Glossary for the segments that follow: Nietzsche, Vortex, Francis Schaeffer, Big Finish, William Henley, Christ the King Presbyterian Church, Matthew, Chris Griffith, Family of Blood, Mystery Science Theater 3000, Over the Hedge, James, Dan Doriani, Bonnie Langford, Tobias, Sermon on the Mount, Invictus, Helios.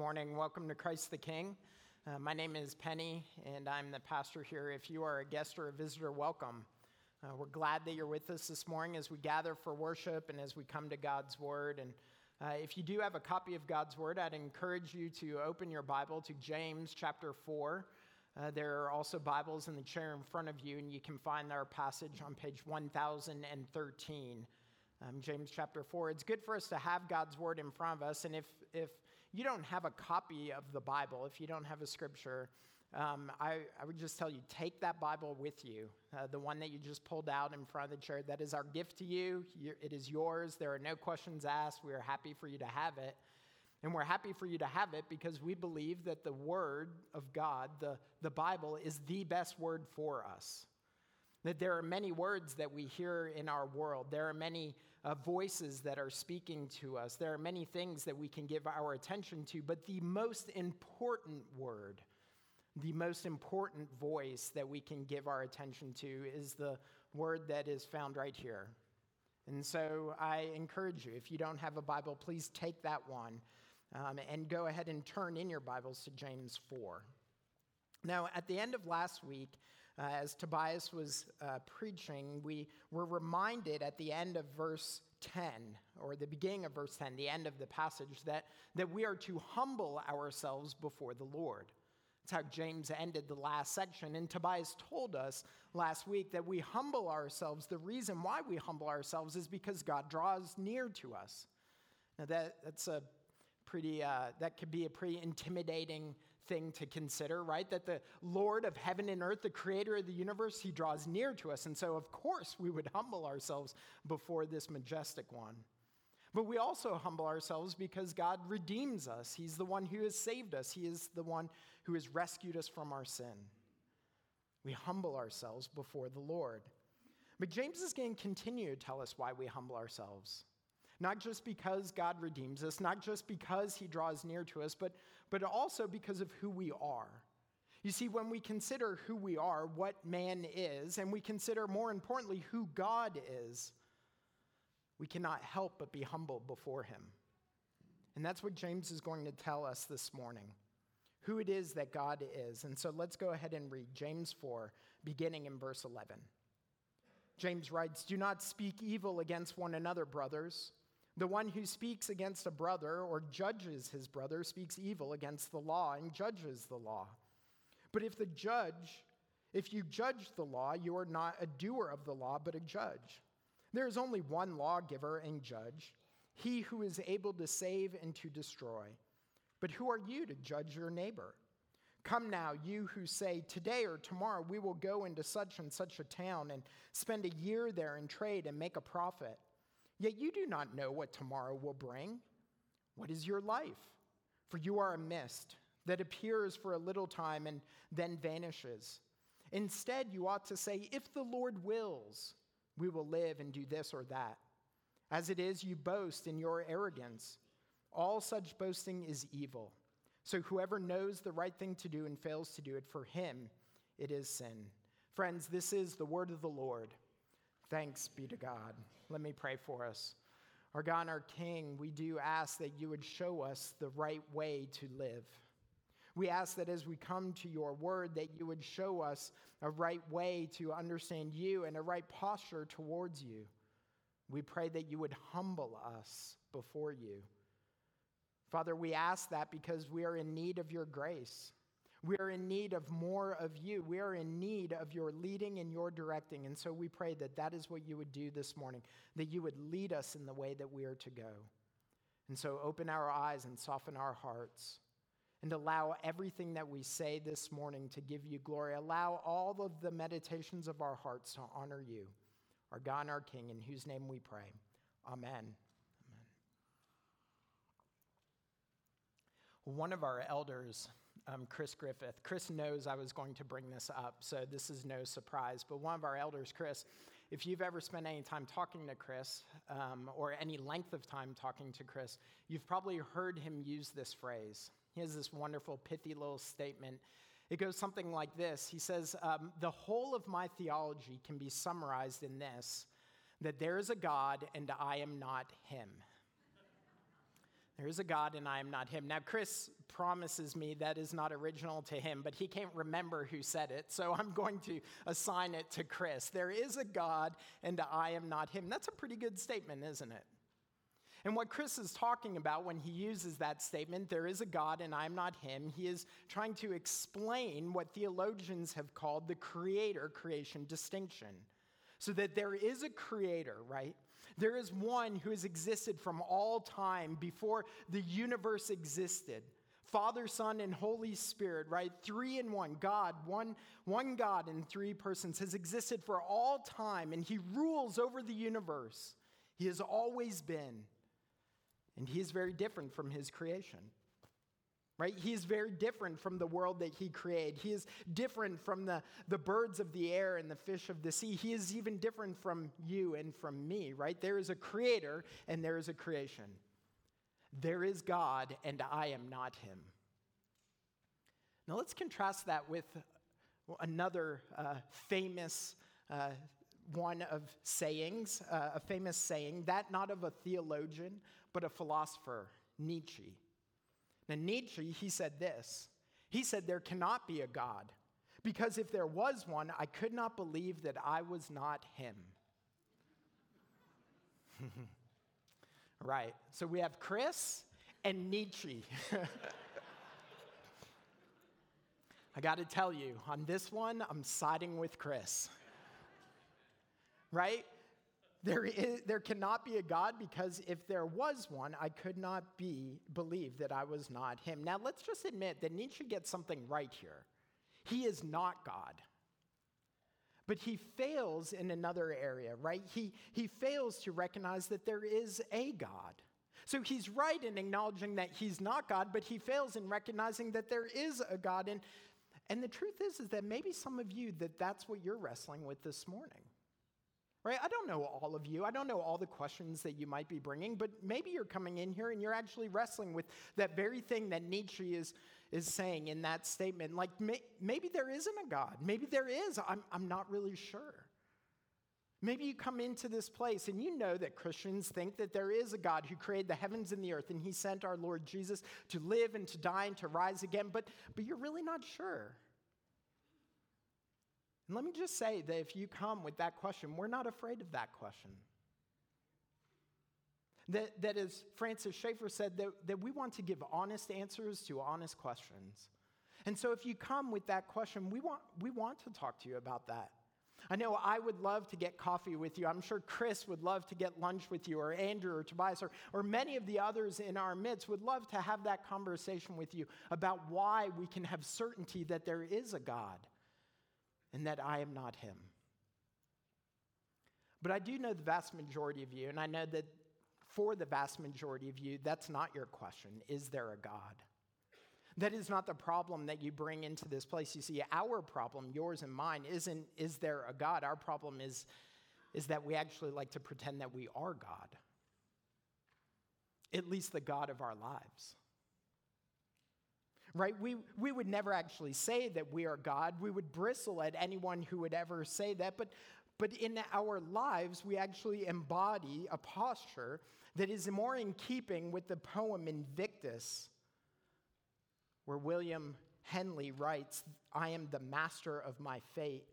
morning. Welcome to Christ the King. My name is Penny, and I'm the pastor here. If you are a guest or a visitor, welcome. We're glad that you're with us this morning as we gather for worship and as we come to God's Word. And if you do have a copy of God's Word, I'd encourage you to open your Bible to James chapter 4. There are also Bibles in the chair in front of you, and you can find our passage on page 1013. James chapter 4. It's good for us to have God's Word in front of us, and if you don't have a copy of the Bible, if you don't have a scripture, I would just tell you, take that Bible with you, the one that you just pulled out in front of the chair. That is our gift to you. It is yours. There are no questions asked. We are happy for you to have it, and we're happy for you to have it because we believe that the Word of God, the Bible, is the best word for us. That there are many words that we hear in our world. There are many voices that are speaking to us. There are many things that we can give our attention to, but the most important word, the most important voice that we can give our attention to is the word that is found right here. And so I encourage you, if you don't have a Bible, please take that one and go ahead and turn in your Bibles to James 4. Now, at the end of last week, as Tobias was preaching, we were reminded at the end of verse 10, or the beginning of verse 10, the end of the passage, that we are to humble ourselves before the Lord. That's how James ended the last section. And Tobias told us last week that we humble ourselves. The reason why we humble ourselves is because God draws near to us. Now, that could be a pretty intimidating thing to consider, right? That the Lord of heaven and earth, the creator of the universe, he draws near to us. And so, of course, we would humble ourselves before this majestic one. But we also humble ourselves because God redeems us. He's the one who has saved us. He is the one who has rescued us from our sin. We humble ourselves before the Lord. But James is going to continue to tell us why we humble ourselves. Not just because God redeems us, not just because he draws near to us, but also because of who we are. You see, when we consider who we are, what man is, and we consider, more importantly, who God is, we cannot help but be humble before him. And that's what James is going to tell us this morning, who it is that God is. And so let's go ahead and read James 4, beginning in verse 11. James writes, "Do not speak evil against one another, brothers. The one who speaks against a brother or judges his brother speaks evil against the law and judges the law. But if you judge the law, you are not a doer of the law, but a judge. There is only one lawgiver and judge, he who is able to save and to destroy. But who are you to judge your neighbor? Come now, you who say, 'Today or tomorrow we will go into such and such a town and spend a year there and trade and make a profit.' Yet you do not know what tomorrow will bring. What is your life? For you are a mist that appears for a little time and then vanishes. Instead, you ought to say, 'If the Lord wills, we will live and do this or that.' As it is, you boast in your arrogance. All such boasting is evil. So whoever knows the right thing to do and fails to do it, for him it is sin." Friends, this is the word of the Lord. Thanks be to God. Let me pray for us. Our God and our King, we do ask that you would show us the right way to live. We ask that as we come to your word, that you would show us a right way to understand you and a right posture towards you. We pray that you would humble us before you. Father, we ask that because we are in need of your grace. We are in need of more of you. We are in need of your leading and your directing. And so we pray that that is what you would do this morning, that you would lead us in the way that we are to go. And so open our eyes and soften our hearts and allow everything that we say this morning to give you glory. Allow all of the meditations of our hearts to honor you, our God and our King, in whose name we pray. Amen. Amen. One of our elders, Chris Griffith. Chris knows I was going to bring this up, so this is no surprise. But one of our elders, Chris, if you've ever spent any time talking to Chris, or any length of time talking to Chris, you've probably heard him use this phrase. He has this wonderful, pithy little statement. It goes something like this. He says, "The whole of my theology can be summarized in this, that there is a God and I am not him." There is a God and I am not him. Now, Chris promises me that is not original to him, but he can't remember who said it, so I'm going to assign it to Chris. There is a God and I am not him. That's a pretty good statement, isn't it? And what Chris is talking about when he uses that statement, there is a God and I'm not him, he is trying to explain what theologians have called the creator-creation distinction. So that there is a creator, right? There is one who has existed from all time before the universe existed. Father, Son, and Holy Spirit, right? Three in one. God, one God in three persons has existed for all time, and he rules over the universe. He has always been. And he is very different from his creation, right? He is very different from the world that he created. He is different from the birds of the air and the fish of the sea. He is even different from you and from me, right? There is a creator and there is a creation. There is God and I am not him. Now let's contrast that with another famous one of sayings, a famous saying, that not of a theologian, but a philosopher, Nietzsche. Now, Nietzsche, he said this. He said, there cannot be a God, because if there was one, I could not believe that I was not him. Right, so we have Chris and Nietzsche. I got to tell you, on this one, I'm siding with Chris. Right? There cannot be a God because if there was one, I could not believe that I was not him. Now, let's just admit that Nietzsche gets something right here. He is not God. But he fails in another area, right? He fails to recognize that there is a God. So he's right in acknowledging that he's not God, but he fails in recognizing that there is a God. And the truth is that maybe some of you, that's what you're wrestling with this morning. Right? I don't know all of you. I don't know all the questions that you might be bringing, but maybe you're coming in here and you're actually wrestling with that very thing that Nietzsche is saying in that statement. Like, maybe there isn't a God. Maybe there is. I'm not really sure. Maybe you come into this place and you know that Christians think that there is a God who created the heavens and the earth, and he sent our Lord Jesus to live and to die and to rise again, but you're really not sure. And let me just say that if you come with that question, we're not afraid of that question. That as Francis Schaeffer said, that we want to give honest answers to honest questions. And so if you come with that question, we want to talk to you about that. I know I would love to get coffee with you. I'm sure Chris would love to get lunch with you, or Andrew or Tobias, or many of the others in our midst would love to have that conversation with you about why we can have certainty that there is a God and that I am not him. But I do know the vast majority of you, and I know that for the vast majority of you, that's not your question. Is there a God? That is not the problem that you bring into this place. You see, our problem, yours and mine, isn't, is there a God? Our problem is that we actually like to pretend that we are God. At least the God of our lives. Right? We would never actually say that we are God. We would bristle at anyone who would ever say that. But in our lives, we actually embody a posture that is more in keeping with the poem Invictus, where William Henley writes, I am the master of my fate.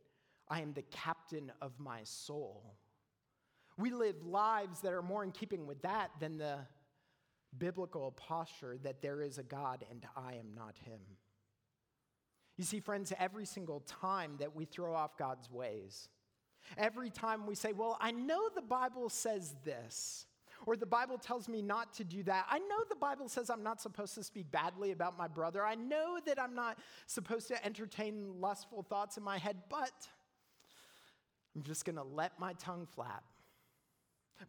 I am the captain of my soul. We live lives that are more in keeping with that than the biblical posture that there is a God and I am not him. You see, friends, every single time that we throw off God's ways, every time we say, well, I know the Bible says this, or the Bible tells me not to do that. I know the Bible says I'm not supposed to speak badly about my brother. I know that I'm not supposed to entertain lustful thoughts in my head, but I'm just going to let my tongue flap.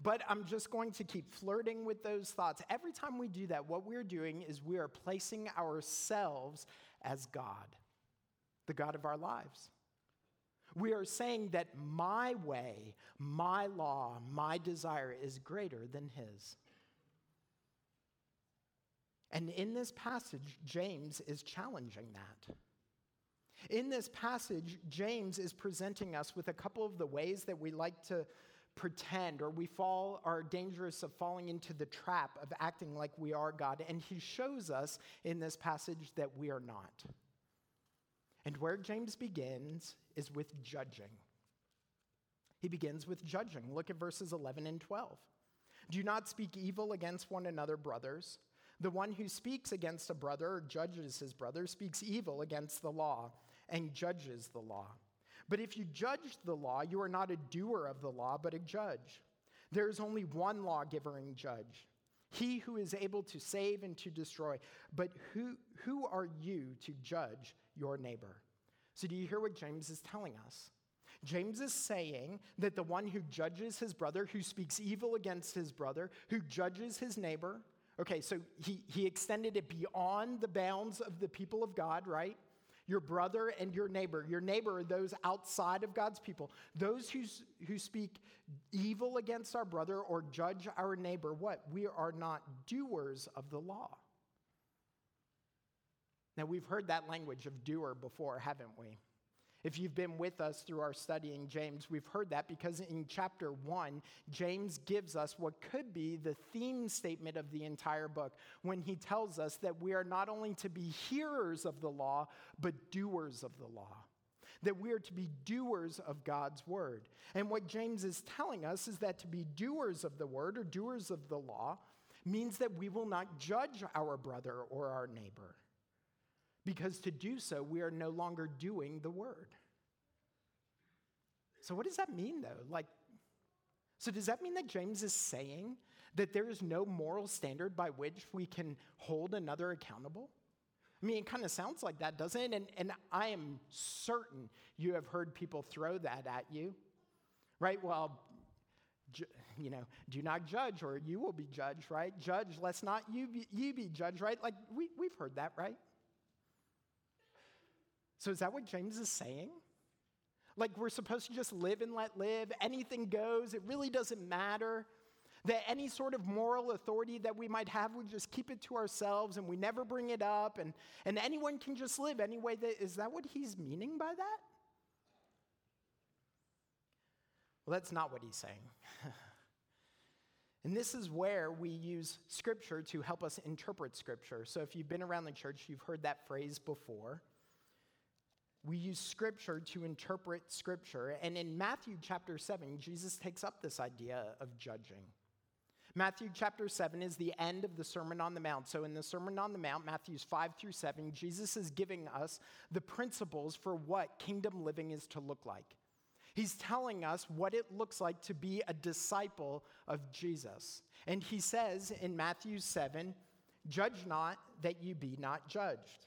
But I'm just going to keep flirting with those thoughts. Every time we do that, what we're doing is we are placing ourselves as God, the God of our lives. We are saying that my way, my law, my desire is greater than his. And in this passage, James is challenging that. In this passage, James is presenting us with a couple of the ways that we like to pretend, or we fall, are dangerous of falling into the trap of acting like we are God. And he shows us in this passage that we are not. And where James begins is with judging. He begins with judging. Look at verses 11 and 12. Do not speak evil against one another, brothers. The one who speaks against a brother or judges his brother speaks evil against the law and judges the law. But if you judge the law, you are not a doer of the law, but a judge. There is only one lawgiver and judge, he who is able to save and to destroy. But who are you to judge your neighbor? So do you hear what James is telling us? James is saying that the one who judges his brother, who speaks evil against his brother, who judges his neighbor. Okay, so he extended it beyond the bounds of the people of God, right? Your brother and your neighbor. Your neighbor are those outside of God's people. Those who speak evil against our brother or judge our neighbor, what? We are not doers of the law. Now, we've heard that language of doer before, haven't we? If you've been with us through our study in James, we've heard that because in chapter 1, James gives us what could be the theme statement of the entire book when he tells us that we are not only to be hearers of the law, but doers of the law, that we are to be doers of God's word. And what James is telling us is that to be doers of the word or doers of the law means that we will not judge our brother or our neighbor. Because to do so, we are no longer doing the word. So what does that mean, though? So does that mean that James is saying that there is no moral standard by which we can hold another accountable? I mean, it kind of sounds like that, doesn't it? And I am certain you have heard people throw that at you, right? Well, do not judge or you will be judged, right? Judge, lest not you be judged, right? Like, we've heard that, right? So is that what James is saying? Like we're supposed to just live and let live, anything goes, it really doesn't matter, that any sort of moral authority that we might have, we just keep it to ourselves and we never bring it up, and anyone can just live any way. Is that what he's meaning by that? Well, that's not what he's saying. And this is where we use Scripture to help us interpret Scripture. So if you've been around the church, you've heard that phrase before. We use Scripture to interpret Scripture. And in Matthew chapter 7, Jesus takes up this idea of judging. Matthew chapter 7 is the end of the Sermon on the Mount. So in the Sermon on the Mount, Matthews 5 through 7, Jesus is giving us the principles for what kingdom living is to look like. He's telling us what it looks like to be a disciple of Jesus. And he says in Matthew 7, "Judge not, that you be not judged.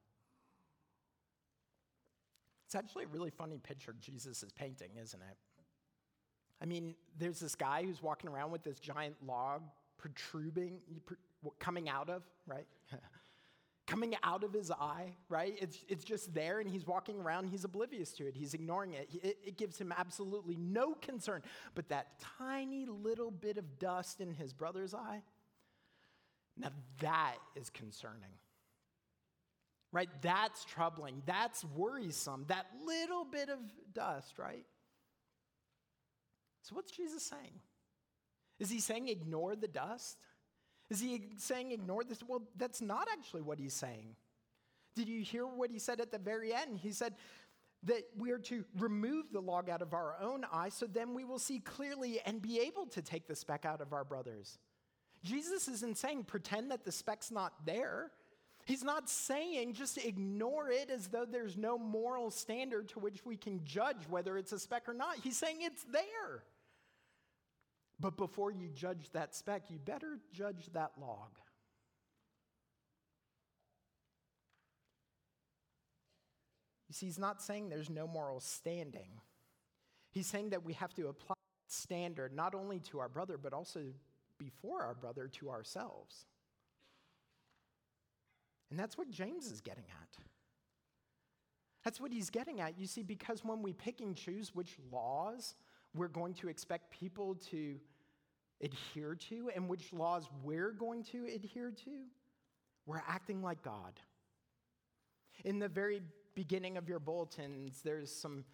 It's actually a really funny picture Jesus is painting, isn't it? I mean, there's this guy who's walking around with this giant log coming out of his eye, right? It's just there, and he's walking around. He's oblivious to it. He's ignoring it. It gives him absolutely no concern. But that tiny little bit of dust in his brother's eye, now that is concerning. Right? That's troubling. That's worrisome. That little bit of dust, right? So what's Jesus saying? Is he saying ignore the dust? Is he saying ignore this? Well, that's not actually what he's saying. Did you hear what he said at the very end? He said that we are to remove the log out of our own eye, so then we will see clearly and be able to take the speck out of our brother's. Jesus isn't saying pretend that the speck's not there. He's not saying just ignore it as though there's no moral standard to which we can judge whether it's a speck or not. He's saying it's there. But before you judge that speck, you better judge that log. You see, he's not saying there's no moral standing. He's saying that we have to apply that standard not only to our brother, but also before our brother to ourselves. And that's what James is getting at. That's what he's getting at, you see, because when we pick and choose which laws we're going to expect people to adhere to and which laws we're going to adhere to, we're acting like God. In the very beginning of your bulletins, there's some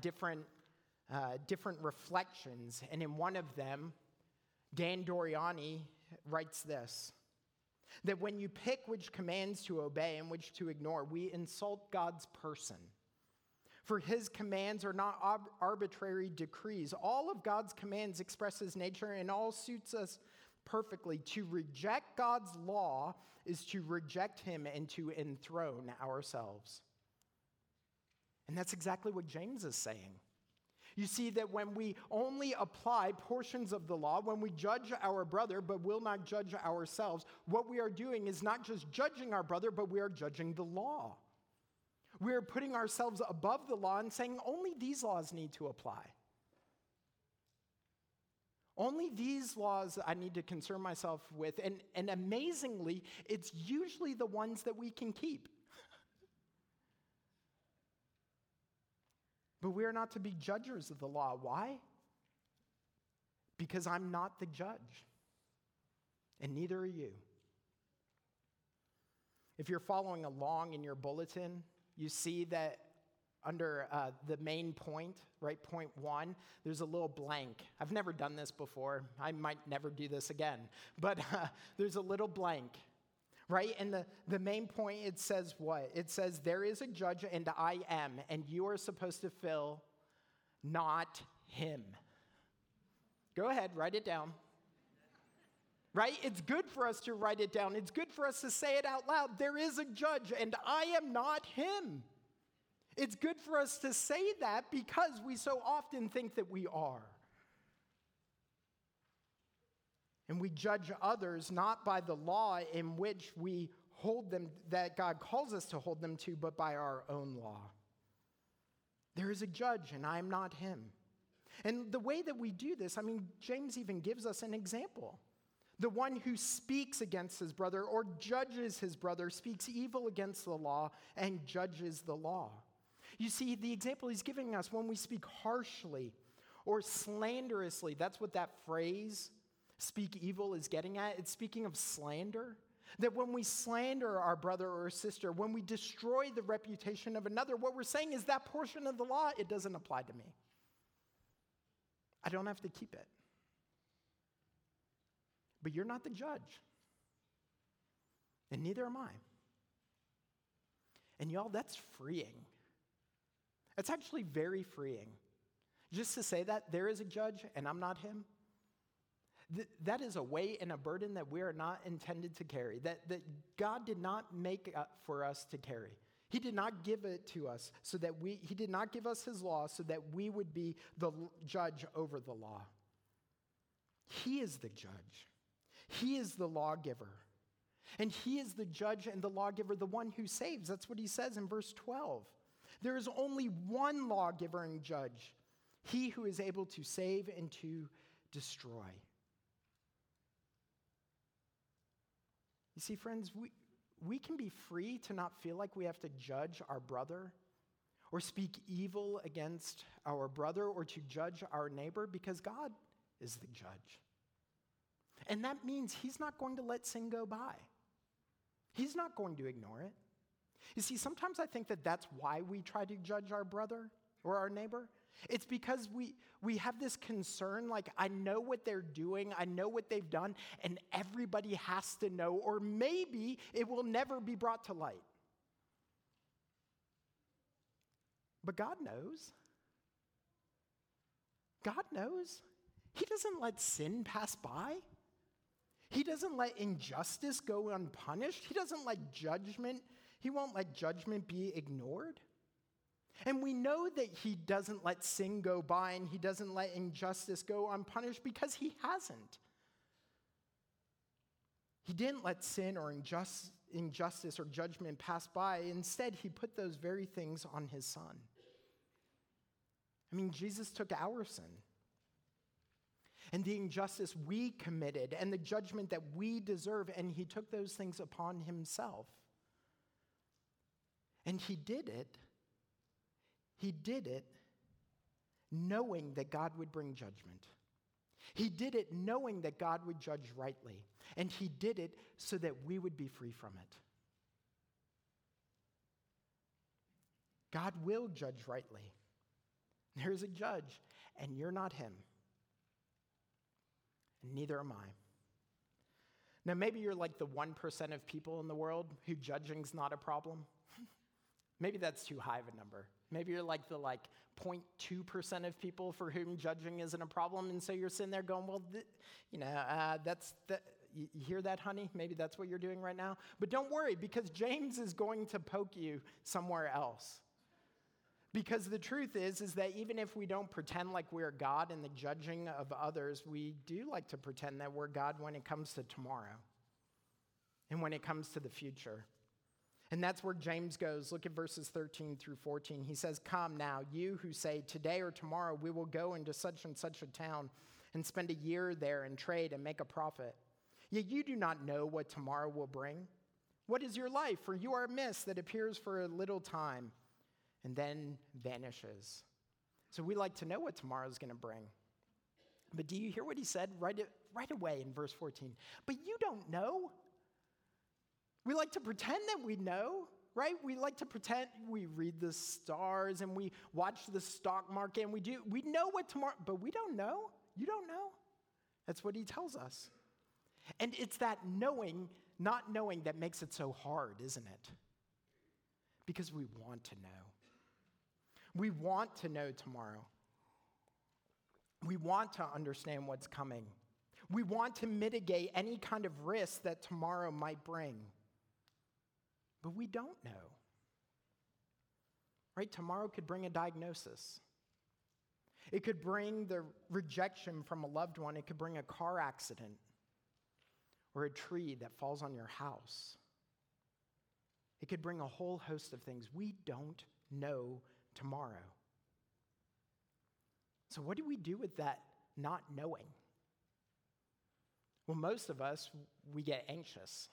different reflections, and in one of them, Dan Doriani writes this, that when you pick which commands to obey and which to ignore, we insult God's person. For his commands are not arbitrary decrees. All of God's commands express his nature and all suits us perfectly. To reject God's law is to reject him and to enthrone ourselves. And that's exactly what James is saying. You see that when we only apply portions of the law, when we judge our brother but will not judge ourselves, what we are doing is not just judging our brother, but we are judging the law. We are putting ourselves above the law and saying only these laws need to apply. Only these laws I need to concern myself with. And amazingly, it's usually the ones that we can keep. But we are not to be judges of the law. Why? Because I'm not the judge, and neither are you. If you're following along in your bulletin, you see that under the main point, right, point one, there's a little blank. I've never done this before. I might never do this again. But there's a little blank. Right? And the main point, it says what? It says, there is a judge and I am, and you are supposed to fill, not him. Go ahead, write it down. Right? It's good for us to write it down. It's good for us to say it out loud. There is a judge and I am not him. It's good for us to say that because we so often think that we are. And we judge others not by the law in which we hold them, that God calls us to hold them to, but by our own law. There is a judge, and I am not him. And the way that we do this, I mean, James even gives us an example. The one who speaks against his brother or judges his brother speaks evil against the law and judges the law. You see, the example he's giving us when we speak harshly or slanderously, that's what that phrase speak evil is getting at. It's speaking of slander. That when we slander our brother or sister, when we destroy the reputation of another, what we're saying is that portion of the law, it doesn't apply to me. I don't have to keep it. But you're not the judge. And neither am I. And y'all, that's freeing. It's actually very freeing. Just to say that, there is a judge and I'm not him. That is a weight and a burden that we are not intended to carry, that God did not make up for us to carry. He did not give it to us so that he did not give us his law so that we would be the judge over the law. He is the judge. He is the lawgiver. And he is the judge and the lawgiver, the one who saves. That's what he says in verse 12. There is only one lawgiver and judge, he who is able to save and to destroy. You see, friends, we can be free to not feel like we have to judge our brother or speak evil against our brother or to judge our neighbor because God is the judge. And that means he's not going to let sin go by. He's not going to ignore it. You see, sometimes I think that that's why we try to judge our brother or our neighbor. It's because we have this concern, like, I know what they're doing, I know what they've done, and everybody has to know, or maybe it will never be brought to light. But God knows. God knows. He doesn't let sin pass by. He doesn't let injustice go unpunished. He doesn't let judgment, he won't let judgment be ignored. And we know that he doesn't let sin go by and he doesn't let injustice go unpunished because he hasn't. He didn't let sin or injustice or judgment pass by. Instead, he put those very things on his son. I mean, Jesus took our sin. and the injustice we committed and the judgment that we deserve, and he took those things upon himself. And he did it knowing that God would bring judgment. He did it knowing that God would judge rightly, and he did it so that we would be free from it. God will judge rightly. There is a judge, and you're not him. And neither am I. Now, maybe you're like the 1% of people in the world who judging's not a problem. Maybe that's too high of a number. Maybe you're like the 0.2% of people for whom judging isn't a problem, and so you're sitting there going, well, you hear that, honey? Maybe that's what you're doing right now. But don't worry, because James is going to poke you somewhere else. Because the truth is that even if we don't pretend like we're God in the judging of others, we do like to pretend that we're God when it comes to tomorrow and when it comes to the future. And that's where James goes. Look at verses 13 through 14. He says, "Come now, you who say, 'Today or tomorrow we will go into such and such a town and spend a year there and trade and make a profit.' Yet you do not know what tomorrow will bring. What is your life? For you are a mist that appears for a little time and then vanishes." So we like to know what tomorrow is going to bring. But do you hear what he said right away in verse 14? But you don't know. We like to pretend that we know, right? We like to pretend we read the stars and we watch the stock market and we know what tomorrow, but we don't know. You don't know. That's what he tells us. And it's that knowing, not knowing, that makes it so hard, isn't it? Because we want to know. We want to know tomorrow. We want to understand what's coming. We want to mitigate any kind of risk that tomorrow might bring. But we don't know. Right? Tomorrow could bring a diagnosis. It could bring the rejection from a loved one. It could bring a car accident or a tree that falls on your house. It could bring a whole host of things. We don't know tomorrow. So what do we do with that not knowing? Well, most of us, we get anxious,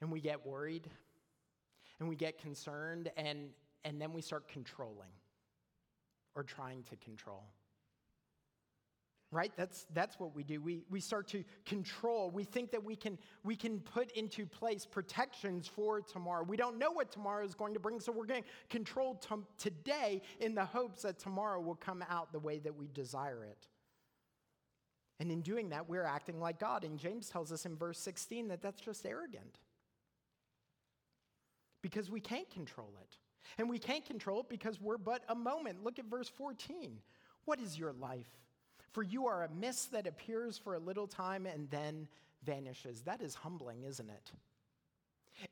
and we get worried, and we get concerned, and then we start controlling or trying to control. Right? That's what we do. We start to control. We think that we can put into place protections for tomorrow. We don't know what tomorrow is going to bring, so we're going to control today in the hopes that tomorrow will come out the way that we desire it. And in doing that, we're acting like God. And James tells us in verse 16 that that's just arrogant, because we can't control it. And we can't control it because we're but a moment. Look at verse 14. "What is your life? For you are a mist that appears for a little time and then vanishes." That is humbling, isn't it?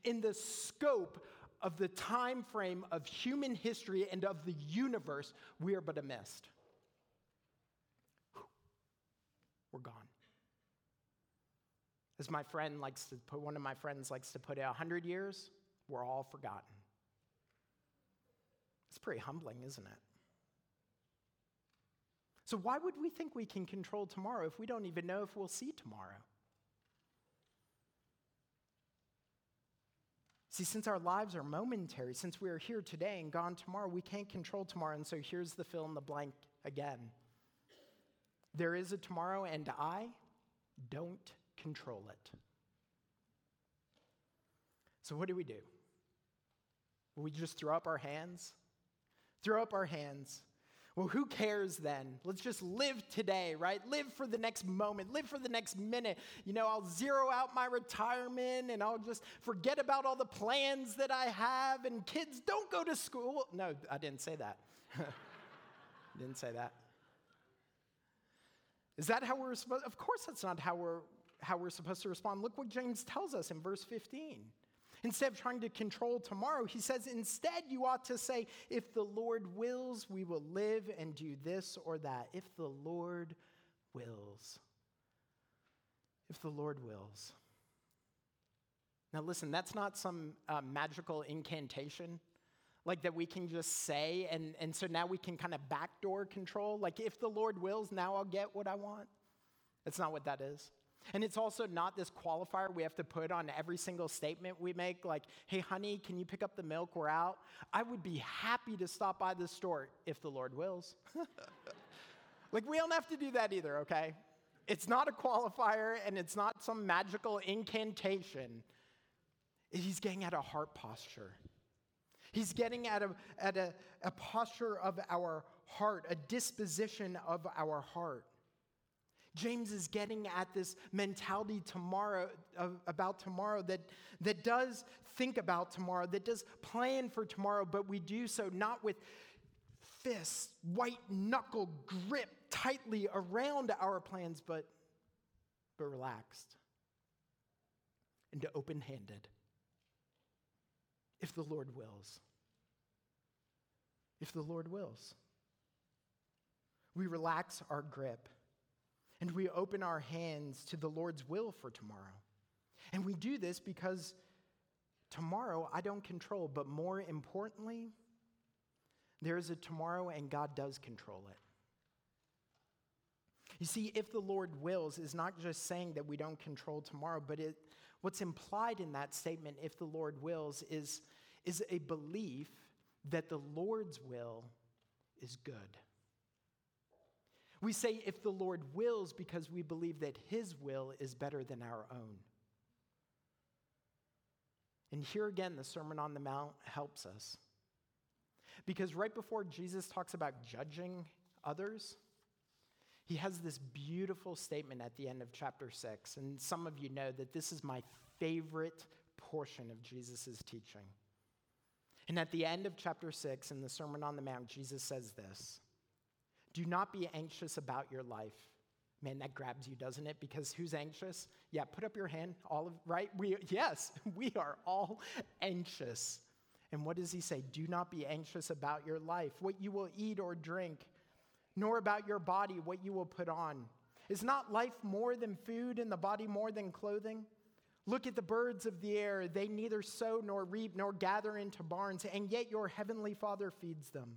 In the scope of the time frame of human history and of the universe, we are but a mist. We're gone. As my friend likes to put, one of my friends likes to put it, 100 years, we're all forgotten. It's pretty humbling, isn't it? So why would we think we can control tomorrow if we don't even know if we'll see tomorrow? See, since our lives are momentary, since we are here today and gone tomorrow, we can't control tomorrow. And so here's the fill in the blank again. There is a tomorrow, and I don't control it. So what do? We just throw up our hands? Throw up our hands. Well, who cares then? Let's just live today, right? Live for the next moment. Live for the next minute. You know, I'll zero out my retirement, and I'll just forget about all the plans that I have, and kids, don't go to school. No, I didn't say that. Didn't say that. Is that how we're supposed? Of course that's not how we're supposed to respond. Look what James tells us in verse 15. Instead of trying to control tomorrow, he says, instead you ought to say, "If the Lord wills, we will live and do this or that." If the Lord wills. If the Lord wills. Now listen, that's not some magical incantation like that we can just say, and so now we can kind of backdoor control. Like, if the Lord wills, now I'll get what I want. That's not what that is. And it's also not this qualifier we have to put on every single statement we make, like, hey, honey, can you pick up the milk? We're out. I would be happy to stop by the store if the Lord wills. Like, we don't have to do that either, okay? It's not a qualifier, and it's not some magical incantation. He's getting at a heart posture. He's getting at a posture of our heart, a disposition of our heart. James is getting at this mentality about tomorrow that does think about tomorrow, that does plan for tomorrow, but we do so not with fists, white knuckle grip tightly around our plans, but relaxed and open-handed. If the Lord wills. If the Lord wills. We relax our grip. And we open our hands to the Lord's will for tomorrow. And we do this because tomorrow I don't control, but more importantly, there is a tomorrow and God does control it. You see, if the Lord wills is not just saying that we don't control tomorrow, but what's implied in that statement, if the Lord wills, is a belief that the Lord's will is good. We say if the Lord wills because we believe that his will is better than our own. And here again, the Sermon on the Mount helps us. Because right before Jesus talks about judging others, he has this beautiful statement at the end of chapter 6. And some of you know that this is my favorite portion of Jesus' teaching. And at the end of chapter 6 in the Sermon on the Mount, Jesus says this. Do not be anxious about your life. Man, that grabs you, doesn't it? Because who's anxious? Yeah, put up your hand, all of, right? We are all anxious. And what does he say? Do not be anxious about your life, what you will eat or drink, nor about your body, what you will put on. Is not life more than food and the body more than clothing? Look at the birds of the air. They neither sow nor reap nor gather into barns, and yet your heavenly Father feeds them.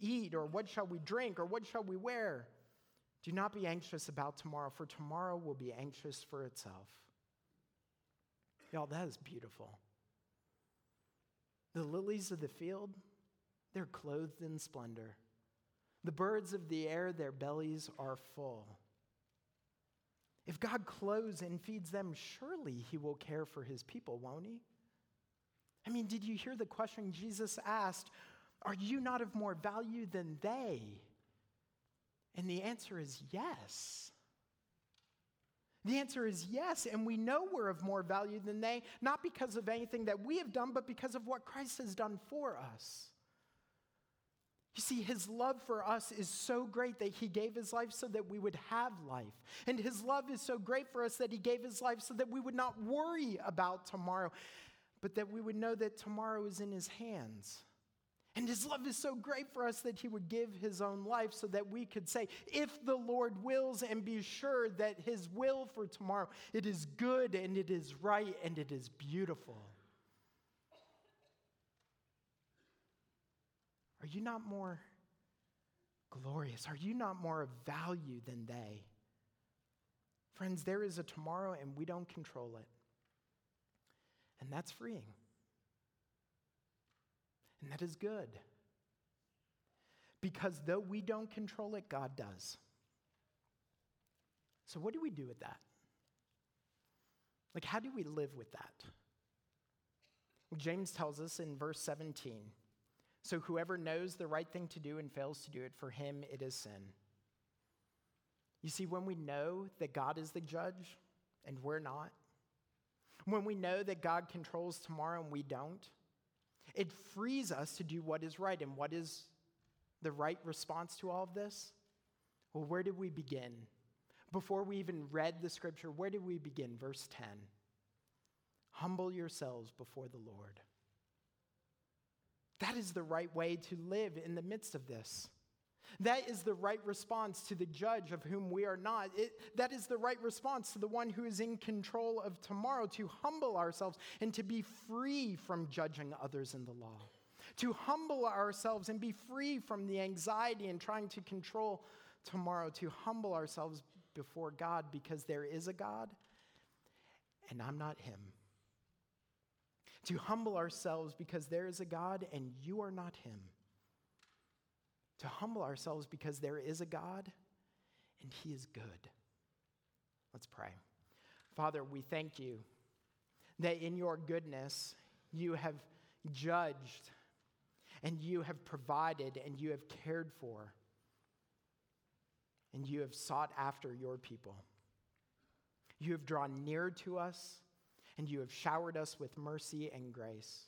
eat, or what shall we drink, or what shall we wear? Do not be anxious about tomorrow, for tomorrow will be anxious for itself. Y'all, that is beautiful. The lilies of the field, they're clothed in splendor. The birds of the air, their bellies are full. If God clothes and feeds them, surely he will care for his people, won't he? I mean, did you hear the question Jesus asked? Are you not of more value than they? And the answer is yes. The answer is yes, and we know we're of more value than they, not because of anything that we have done, but because of what Christ has done for us. You see, his love for us is so great that he gave his life so that we would have life. And his love is so great for us that he gave his life so that we would not worry about tomorrow, but that we would know that tomorrow is in his hands. And his love is so great for us that he would give his own life so that we could say, if the Lord wills, and be sure that his will for tomorrow, it is good and it is right and it is beautiful. Are you not more glorious? Are you not more of value than they? Friends, there is a tomorrow and we don't control it. And that's freeing. And that is good. Because though we don't control it, God does. So what do we do with that? Like, how do we live with that? Well, James tells us in verse 17, so whoever knows the right thing to do and fails to do it, for him it is sin. You see, when we know that God is the judge and we're not, when we know that God controls tomorrow and we don't, It frees us to do what is right. And what is the right response to all of this? Well, where did we begin? Before we even read the scripture, where did we begin? Verse 10. Humble yourselves before the Lord. That is the right way to live in the midst of this. That is the right response to the judge of whom we are not. That is the right response to the one who is in control of tomorrow, to humble ourselves and to be free from judging others in the law. To humble ourselves and be free from the anxiety and trying to control tomorrow, to humble ourselves before God, because there is a God and I'm not him. To humble ourselves because there is a God and you are not him. To humble ourselves because there is a God and he is good. Let's pray. Father, we thank you that in your goodness you have judged and you have provided and you have cared for and you have sought after your people. You have drawn near to us and you have showered us with mercy and grace.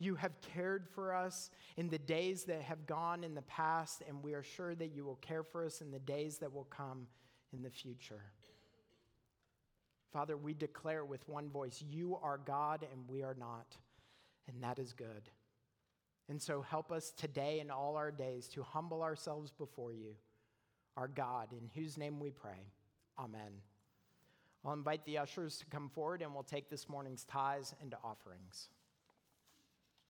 You have cared for us in the days that have gone in the past, and we are sure that you will care for us in the days that will come in the future. Father, we declare with one voice, you are God and we are not, and that is good. And so help us today and all our days to humble ourselves before you, our God, in whose name we pray. Amen. I'll invite the ushers to come forward and we'll take this morning's tithes and offerings.